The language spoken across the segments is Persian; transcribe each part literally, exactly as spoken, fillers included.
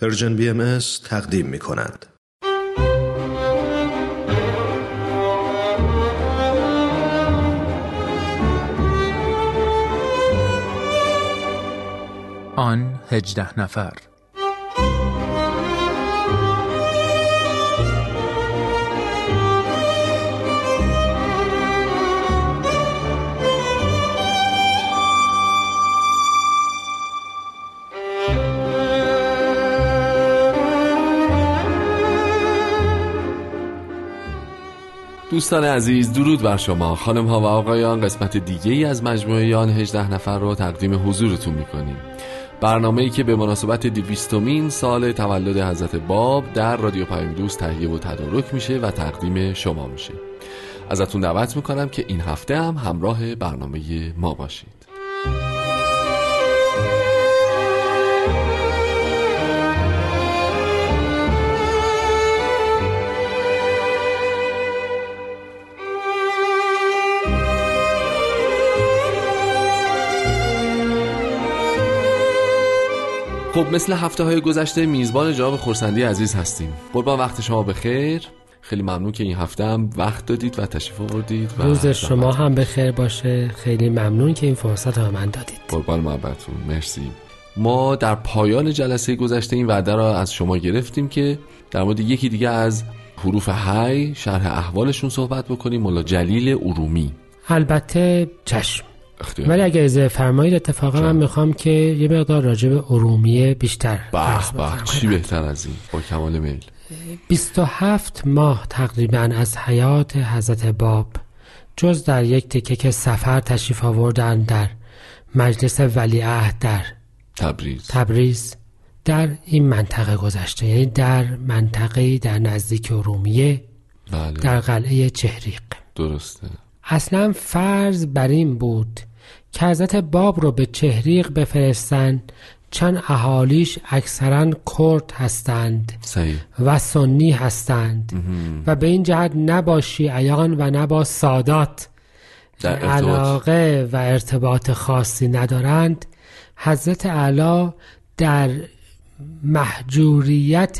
پرژن بی ام تقدیم می کند. آن هجده نفر دوستان عزیز، درود بر شما. خانم ها و آقایان، قسمت دیگه ای از مجموعه آن هجده نفر رو تقدیم حضورتون میکنیم. برنامه‌ای که به مناسبت دویستمین سال تولد حضرت باب در رادیو پای دوست تهیه و تدارک میشه و تقدیم شما میشه. ازتون دعوت میکنم که این هفته هم همراه برنامه ما باشید. خب، مثل هفته های گذشته میزبان جراب خورسندی عزیز هستیم. قربان، وقت شما بخیر. خیلی ممنون که این هفته هم وقت دادید و تشریف آوردید. روز شما هم بخیر باشه. خیلی ممنون که این فرصت رو من دادید. قربان محبتتون، مرسی. ما در پایان جلسه گذشته این وعده را از شما گرفتیم که در مورد یکی دیگه از حروف حی شرح احوالشون صحبت بکنیم، ملا جلیل ارومی. البته چشم، ولی اگر اجازه فرمایید اتفاقا من میخوام که یه مقدار راجع به ارومیه بیشتر بحث بکنم. چی بهتر از این؟ با کمال میل. بیست و هفت ماه تقریبا از حیات حضرت باب جز در یک تکه که سفر تشریف آوردن در مجلس ولیعهد در تبریز تبریز در این منطقه گذشته، یعنی در منطقه در نزدیک ارومیه. بله. در قلعه چهریق. درسته. اصلا فرض بر این بود که حضرت باب رو به چهریق بفرستن، چون اهالیش اکثرا کرد هستند. صحیح. و سنی هستند. مهم. و به این جهت نبا شیعیان و نبا سادات علاقه و ارتباط خاصی ندارند. حضرت اعلی در محجوریت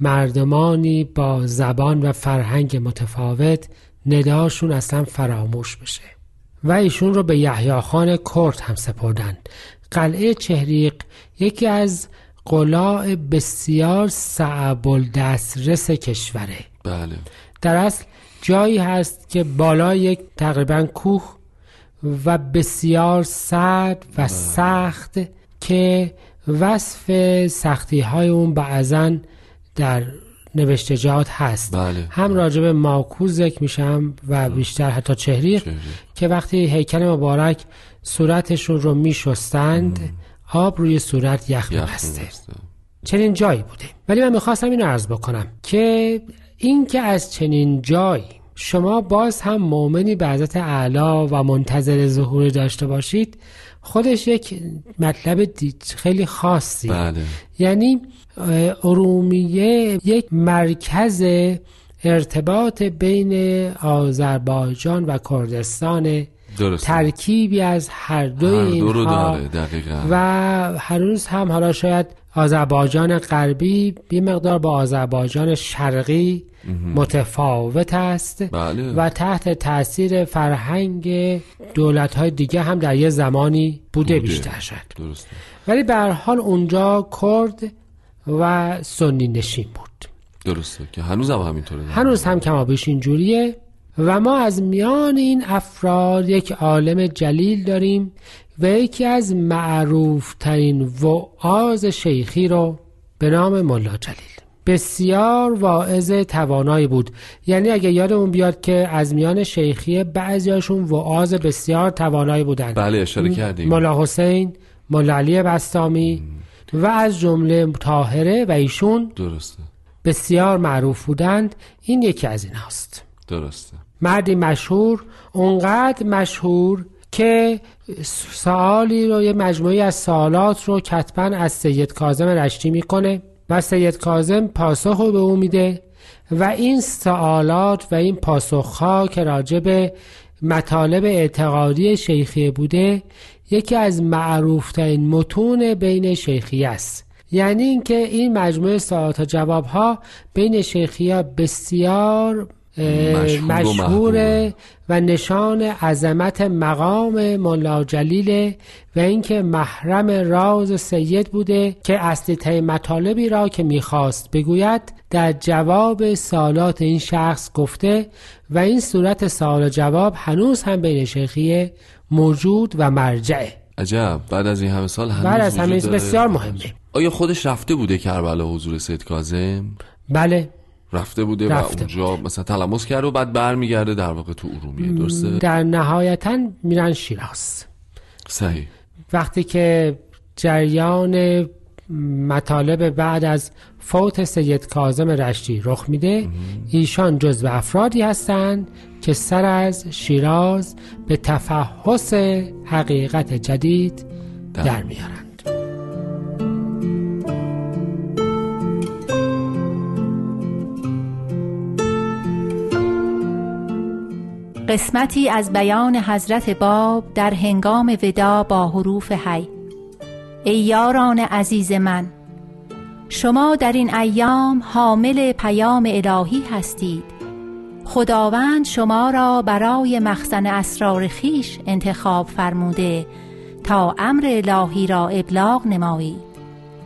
مردمانی با زبان و فرهنگ متفاوت نداشون اصلا فراموش بشه و ایشون رو به یحیاخان کرد هم سپردن. قلعه چهریق یکی از قلاع بسیار صعب الدسترس کشوره. بله. در اصل جایی هست که بالای یک تقریبا کوه و بسیار سرد و سخت که وصف سختی های اون بعضن در نوشتجات هست. بله. هم راجب ماکوز ذکر میشم و بیشتر حتی چهریق که وقتی هیکل مبارک صورتشون رو میشستند آب روی صورت یخ می‌بسته. چنین جایی بوده. ولی من میخواستم اینو عرض بکنم که این که از چنین جایی شما باز هم مؤمنی به حضرت اعلی و منتظر ظهور داشته باشید، خودش یک مطلب خیلی خاصی. بله. یعنی ارومیه یک مرکز ارتباط بین آذربایجان و کردستان، ترکیبی از هر دوی اینها و هنوز هم حالا شاید آذربایجان غربی به مقدار با آذربایجان شرقی متفاوت است. بله. و تحت تأثیر فرهنگ دولت‌های دیگه هم در یه زمانی بوده، بوده. بیشتر شد. درسته. ولی به هر حال اونجا کرد و سنی نشین بود. درسته که هنوز هم همینطوره. هنوز هم کمابیش اینجوریه و ما از میان این افراد یک عالم جلیل داریم و یکی از معروف ترین وعاظ شیخی رو به نام ملا جلیل. بسیار واعظ توانایی بود. یعنی اگه یادمون بیاد که از میان شیخی بعضیاشون وعاظ بسیار توانایی بودن. بله، اشاره کردیم. ملا حسین، ملا علی بسطامی و از جمله طاهره و ایشون. درسته. بسیار معروف بودند. این یکی از این هاست. درسته. مردی مشهور، اونقدر مشهور که سوالی رو، یه مجموعی از سوالات رو کتباً از سید کاظم رشتی میکنه و سید کاظم پاسخ رو به اون میده و این سوالات و این پاسخها که راجع به مطالب اعتقادی شیخیه بوده یکی از معروفترین متون بین شیخیه است. یعنی اینکه این مجموعه سوالات و جواب‌ها بین شیخی‌ها بسیار مشهوره و نشان عظمت مقام ملا جلیله و اینکه محرم راز سید بوده که اصلی ترین مطالبی را که میخواست بگوید در جواب سوالات این شخص گفته و این صورت سوال و جواب هنوز هم بین شیخیه موجود و مرجعه. عجب، بعد از این همه سال هنوز بعد از همه بسیار مهمه. آیا خودش رفته بوده کربلا حضور سید کاظم؟ بله رفته بوده رفته و اونجا بود. مثلا تلمس کرده و بعد برمیگرده در واقع تو ارومیه، درسته؟ در نهایتاً میرن شیراز. صحیح. وقتی که جریان مطالب بعد از فوت سید کاظم رشتی رخ میده، ایشان جزو افرادی هستند که سر از شیراز به تفحص حقیقت جدید در میارن. قسمتی از بیان حضرت باب در هنگام وداع با حروف حی. ای یاران عزیز من، شما در این ایام حامل پیام الهی هستید. خداوند شما را برای مخزن اسرار خویش انتخاب فرموده تا امر الهی را ابلاغ نمایید.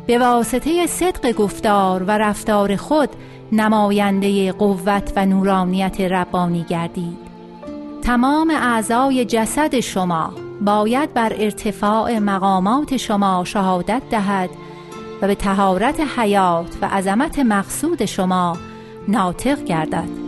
به واسطه صدق گفتار و رفتار خود نماینده قوت و نورانیت ربانی گردید. تمام اعضای جسد شما باید بر ارتفاع مقامات شما شهادت دهد و به طهارت حیات و عظمت مقصود شما ناطق گردد.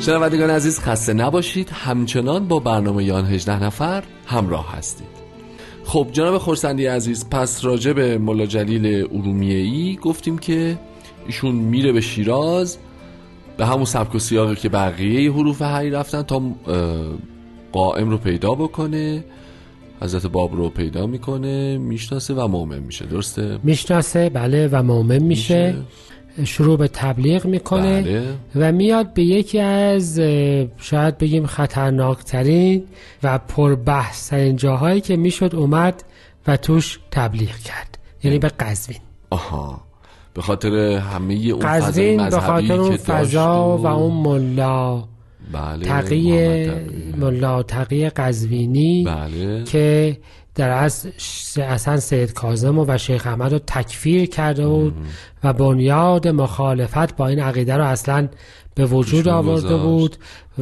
شنوندگان عزیز خسته نباشید، همچنان با برنامه یان هجده نفر همراه هستید. خب جناب خورسندی عزیز، پس راجع به ملا جلیل ارومیه‌ای گفتیم که ایشون میره به شیراز به همون سبک و سیاقی که بقیه حروف حی رفتن تا قائم رو پیدا بکنه، حضرت باب رو پیدا میکنه، میشناسه و مؤمن میشه، درسته؟ میشناسه بله و مؤمن میشه, میشه. شروع به تبلیغ میکنه. بله. و میاد به یکی از شاید بگیم خطرناکترین و پربحث‌ترین جاهایی که میشد اومد و توش تبلیغ کرد، یعنی به قزوین. آها، به خاطر همه اون فضای مذهبی، به خاطر اون فضا و اون ملا بله. تقیه ملا تقیه قزوینی بله. که در از اصلا سید کاظم و شیخ احمد رو تکفیر کرده بود و بنیاد مخالفت با این عقیده رو اصلا به وجود آورده بود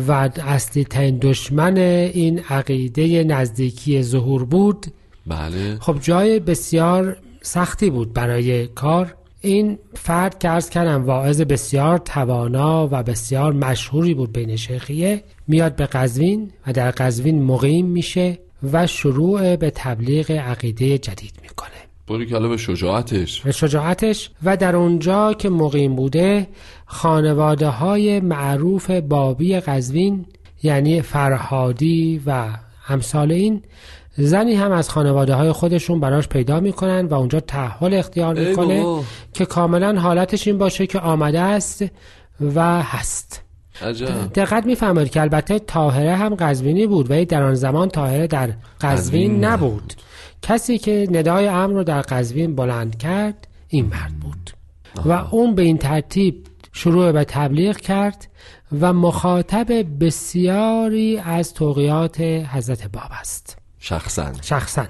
و اصلی ترین دشمن این عقیده نزدیکی ظهور بود. بله. خب جای بسیار سختی بود برای کار. این فرد که عرض کردم واعظ بسیار توانا و بسیار مشهوری بود بین شیخیه، میاد به قزوین و در قزوین مقیم میشه و شروع به تبلیغ عقیده جدید میکنه. باریکلا به شجاعتش. به شجاعتش و در اونجا که مقیم بوده خانواده های معروف بابی قزوین، یعنی فرهادی و امثال این، زنی هم از خانواده های خودشون براش پیدا میکنن و اونجا تأهل اختیار میکنه که کاملا حالتش این باشه که آمده است و هست. دقیقاً میفهمید که البته طاهره هم قزوینی بود ولی در آن زمان طاهره در قزوین نبود. نبود کسی که ندای امر رو در قزوین بلند کرد این مرد بود. آه. و اون به این ترتیب شروع به تبلیغ کرد و مخاطب بسیاری از توقیات حضرت باب است شخصاً شخصاً.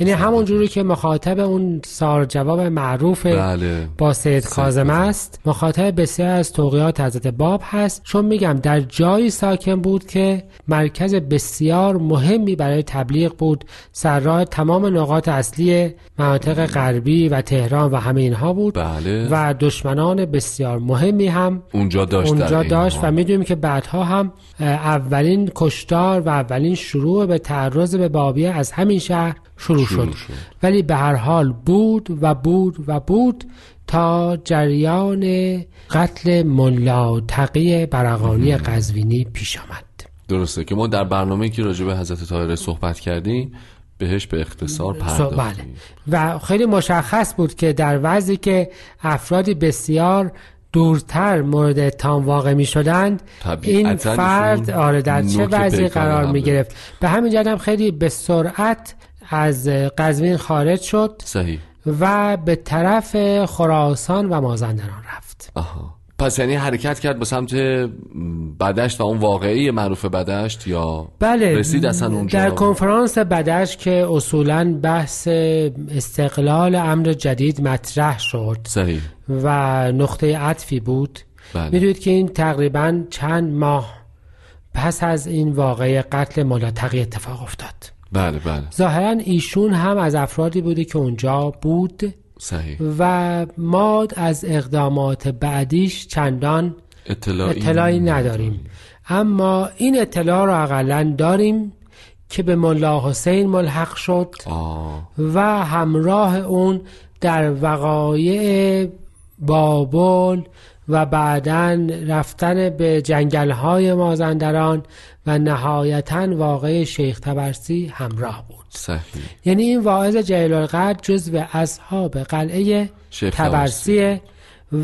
یعنی همون جوری که مخاطب اون سار جواب معروف بله. با سید کاظم است، مخاطب بسیار از توقیات حضرت باب هست، چون میگم در جایی ساکن بود که مرکز بسیار مهمی برای تبلیغ بود، سرراه تمام نقاط اصلی مناطق غربی و تهران و همه اینها بود. بله. و دشمنان بسیار مهمی هم اونجا داشت, اونجا داشت و میدونیم که بعدها هم اولین کشتار و اولین شروع به تعرض به بابیه از همین شروع شد. شد ولی به هر حال بود و بود و بود تا جریان قتل ملا تقی برقانی قزوینی پیش آمد. درسته که ما در برنامه که راجع به حضرت طاهره صحبت کردیم بهش به اختصار پرداختیم. بله. و خیلی مشخص بود که در وضعی که افرادی بسیار دورتر مورد اتهام واقع می شدند این فرد آره در چه وضعی قرار می گرفت. به همین جهت هم خیلی به سرعت از قزوین خارج شد صحیح. و به طرف خراسان و مازندران رفت. آها. پس یعنی حرکت کرد به سمت بدشت و اون واقعی معروف بدشت یا بله. رسید اصلا اونجا در کنفرانس بدشت که اصولاً بحث استقلال امر جدید مطرح شد صحیح. و نقطه عطفی بود بله. میدونید که این تقریباً چند ماه پس از این واقعه قتل ملا تقیه اتفاق افتاد بله بله. ظاهراً ایشون هم از افرادی بوده که اونجا بود صحیح. و ما از اقدامات بعدیش چندان اطلاعی, اطلاعی نداریم اما این اطلاع را اقلن داریم که به ملا حسین ملحق شد آه. و همراه اون در وقایع بابل و بعداً رفتن به جنگل‌های مازندران و نهایتاً واقع شیخ طبرسی همراه بود صحیح. یعنی این واعظ جلیل‌القدر جزو اصحاب قلعه طبرسیه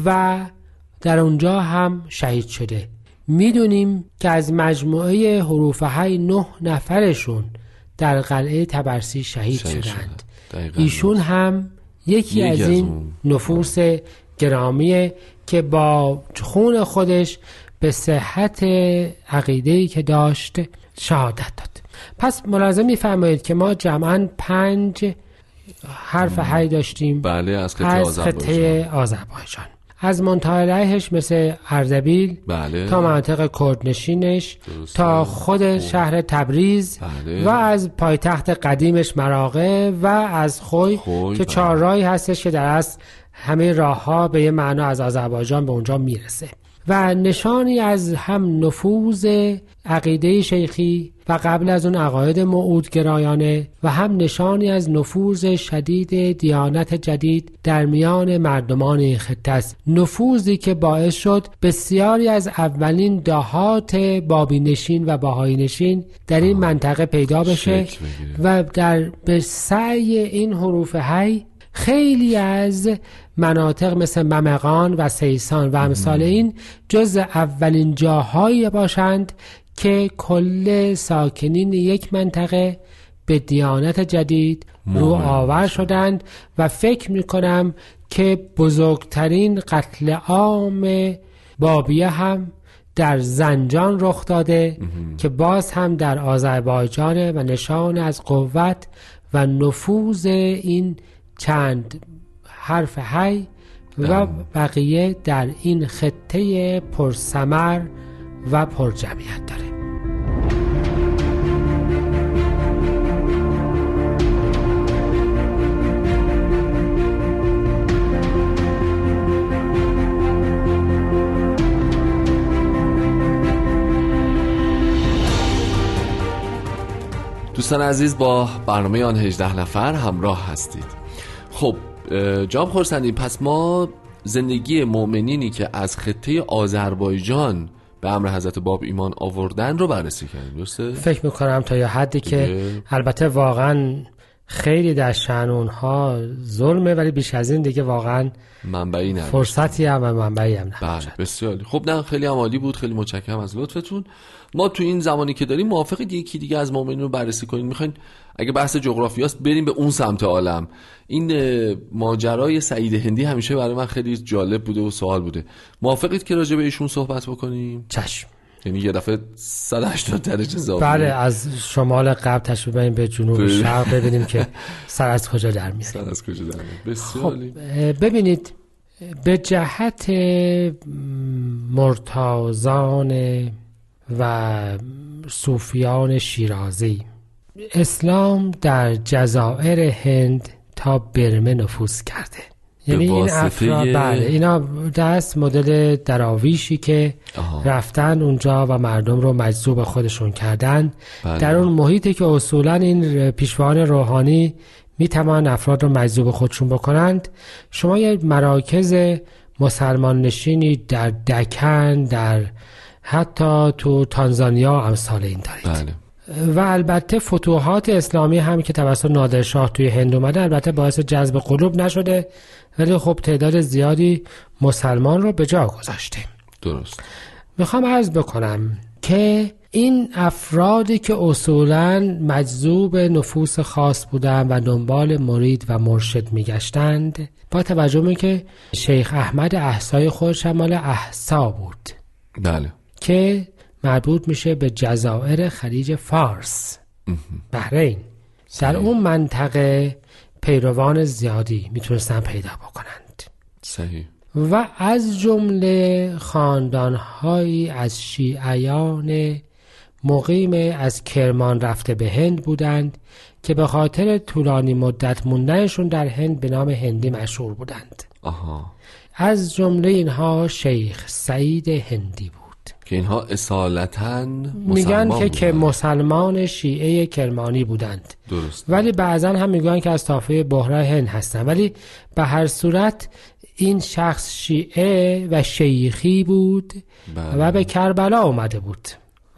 و در اونجا هم شهید شده. میدونیم که از مجموعه حروف حی نه نفرشون در قلعه طبرسی شهید, شهید شدند شده. ایشون هم یکی, یکی از این نفوس گرامیه که با خون خودش به صحت عقیده‌ای که داشت شهادت داد. پس ملاحظه می‌فرمایید که ما جمعاً پنج حرف حی داشتیم بله از خطه آذربایجان از منطقه علیهش مثل اردبیل بله. تا منطقه کردنشینش تا خود شهر تبریز بله. و از پایتخت قدیمش مراغه و از خوی, خوی که بله. چهارراهی هستش که در اصل همه راه‌ها به یه معنا از آذربایجان به اونجا میرسه و نشانی از هم نفوذ عقیده شیخی و قبل از اون عقاید موعودگرایانه و هم نشانی از نفوذ شدید دیانت جدید در میان مردمان این خطه است. نفوذی که باعث شد بسیاری از اولین دهات بابینشین و باهاینشین در این منطقه پیدا بشه و در به سعی این حروف حی خیلی از مناطق مثل ممغان و سیسان و امثال این جز اولین جاهایی باشند که کل ساکنین یک منطقه به دیانت جدید رو آور شدند و فکر می کنم که بزرگترین قتل عام بابیه هم در زنجان رخ داده که باز هم در آذربایجان و نشان از قوت و نفوذ این چند حرف حی و بقیه در این خطه پرثمر و پرجمعیت داره. دوستان عزیز با برنامه آن هجده نفر همراه هستید. خب جناب خورسندی پس ما زندگی مؤمنینی که از خطه آذربایجان به امر حضرت باب ایمان آوردن رو بررسی کردیم درسته؟ فکر میکنم تا یه حدی که البته واقعا خیلی در شأن اونها ظلمه ولی بیش از این دیگه واقعا منبعی نداشت فرصتی هم و منبعی هم نداشت. بسیار خب نه خیلی عالی بود خیلی متشکرم از لطفتون. ما تو این زمانی که داریم موافقید یکی دیگه از مؤمنین رو بررسی کنیم میخواین اگه بحث جغرافیاست بریم به اون سمت عالم. این ماجرای سعید هندی همیشه برای من خیلی جالب بوده و سوال بوده. موافقید که راجع به ایشون صحبت بکنیم؟ چشم. یعنی یه دفعه صد و هشتاد درجه زاویه بله از شمال غرب تشریف بریم به جنوب شرق ببینیم که سر از کجا در میاد. سر از کجا در میاد. بسیاری. خب ببینید به جهت مرتازان و صوفیان شیرازی اسلام در جزایر هند تا برمه نفوذ کرده. یعنی این افراد بله اینا دست مدل دراویشی که آها. رفتن اونجا و مردم رو مجذوب خودشون کردن بله. در اون محیطی که اصولا این پیشوان روحانی میتوان افراد رو مجذوب خودشون بکنند. شما یه مراکز مسلمان نشینی در دکن در حتی تو تانزانیا امثال این دارید بله. و البته فتوحات اسلامی هم که توسط نادرشاه توی هند اومده البته باعث جذب قلوب نشده، ولی خب تعداد زیادی مسلمان رو به جا گذاشته. درست. میخوام عرض بکنم که این افرادی که اصولاً مجذوب نفوس خاص بودند و دنبال مرید و مرشد میگشتند، با توجه به که شیخ احمد احسایی خودش مال احسا بود، بله، که مربوط میشه به جزایر خلیج فارس، بحرین، در اون منطقه پیروان زیادی میتونستن پیدا بکنند. صحیح. و از جمله خاندان‌هایی از شیعیان مقیم از کرمان رفته به هند بودند که به خاطر طولانی مدت موندنشون در هند به نام هندی مشهور بودند. آها. از جمله اینها شیخ سعید هندی بود که اینها اصالتاً مسلمان میگن که, که مسلمان شیعه کرمانی بودند. درست. ولی بعضن هم میگن که از طایفه بهره هند هستند، ولی به هر صورت این شخص شیعه و شیخی بود. بله. و به کربلا اومده بود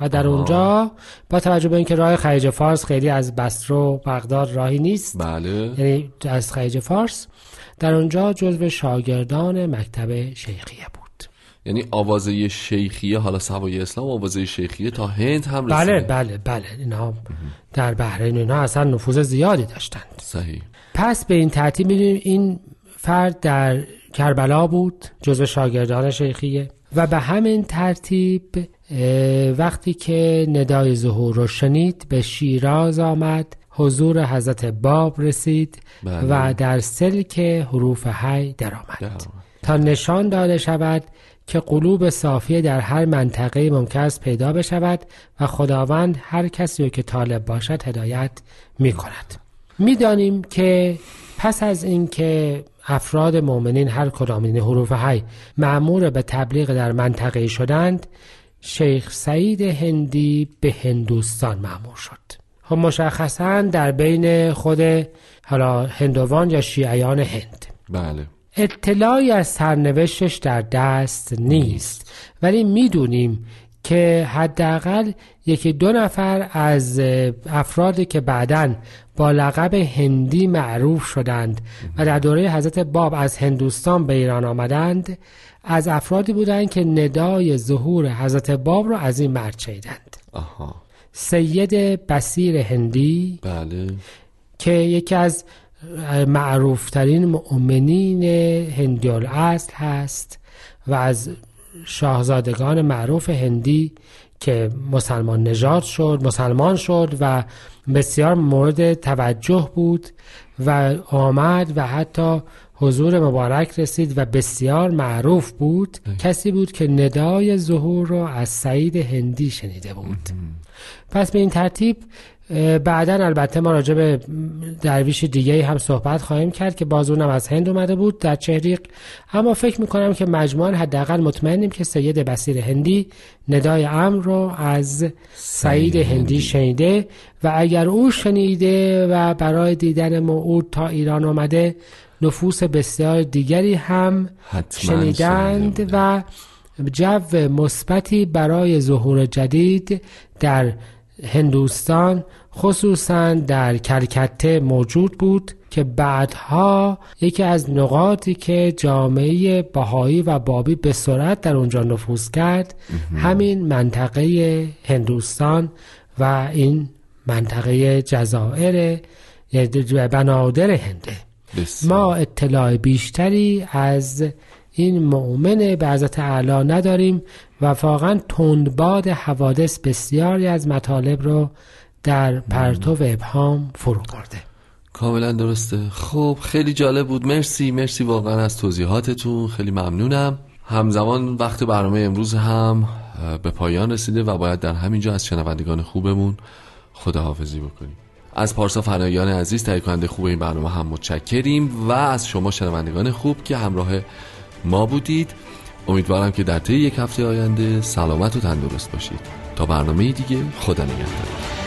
و در آه. اونجا با توجه به اینکه راه خلیج فارس خیلی از بصره و بغداد راهی نیست، بله، یعنی از خلیج فارس، در اونجا جزو شاگردان مکتب شیخیه بود. یعنی آوازه شیخیه، حالا سوای اسلام، آوازه شیخیه تا هند هم رسید. بله بله بله اینا در بحرین اینا اصلا نفوذ زیادی داشتند. صحیح. پس به این ترتیب می‌دونیم این فرد در کربلا بود، جزو شاگردان شیخیه، و به همین ترتیب وقتی که ندای ظهور رو شنید به شیراز آمد، حضور حضرت باب رسید. بله. و در سلک حروف حی در آمد تا نشان داده شود که قلوب صافیه در هر منطقه ممکن است پیدا بشود و خداوند هر کسی که طالب باشد هدایت می کند. می دانیم که پس از اینکه افراد مؤمنین هر کدام این حروف حی مأمور به تبلیغ در منطقه شدند، شیخ سعید هندی به هندوستان مأمور شد. هم مشخصاً در بین خود حالا هندوان یا شیعیان هند. بله. اطلاعی از سرنوشتش در دست نیست، ولی میدونیم که حداقل یکی دو نفر از افرادی که بعداً با لقب هندی معروف شدند و در دوره حضرت باب از هندوستان به ایران آمدند، از افرادی بودند که ندای ظهور حضرت باب را از این مرد شنیدند. آها. سید بصیر هندی، بله، که یکی از معروفترین مؤمنین هندی‌الاصل هست و از شاهزادگان معروف هندی که مسلمان نژاد شد، مسلمان شد و بسیار مورد توجه بود و آمد و حتی حضور مبارک رسید و بسیار معروف بود. اه. کسی بود که ندای ظهور را از سعید هندی شنیده بود. اه. پس به این ترتیب بعدن البته ما راجع به درویش دیگه هم صحبت خواهیم کرد که باز اونم از هند اومده بود در چهریق، اما فکر میکنم که مجموعاً حداقل مطمئنیم که سید بصیر هندی ندای امر رو از سعید هندی شنیده و اگر او شنیده و برای دیدن موعود تا ایران اومده، نفوس بسیار دیگری هم شنیدند و جو مثبتی برای ظهور جدید در هندوستان خصوصا در کلکته موجود بود که بعدها یکی از نقاطی که جامعه بهایی و بابی به سرعت در اونجا نفوذ کرد همین منطقه هندوستان و این منطقه جزایر بنادر هنده. ما اطلاع بیشتری از این مؤمن به حضرت اعلی نداریم و واقعا تندباد حوادث بسیاری از مطالب رو در پرتو و ابهام فرو برده. کاملا درسته. خب خیلی جالب بود. مرسی مرسی واقعا از توضیحاتتون، خیلی ممنونم. همزمان وقت برنامه امروز هم به پایان رسیده و باید در همینجا از شنوندگان خوبمون خداحافظی بکنیم. از پارسا فرناییان عزیز، تهیه کننده خوب این برنامه، هم متشکریم و از شما شنوندگان خوب که همراه ما بودید. امیدوارم که در طی یک هفته آینده سلامت و تندرست باشید. تا برنامه دیگه، خدا نگهدار.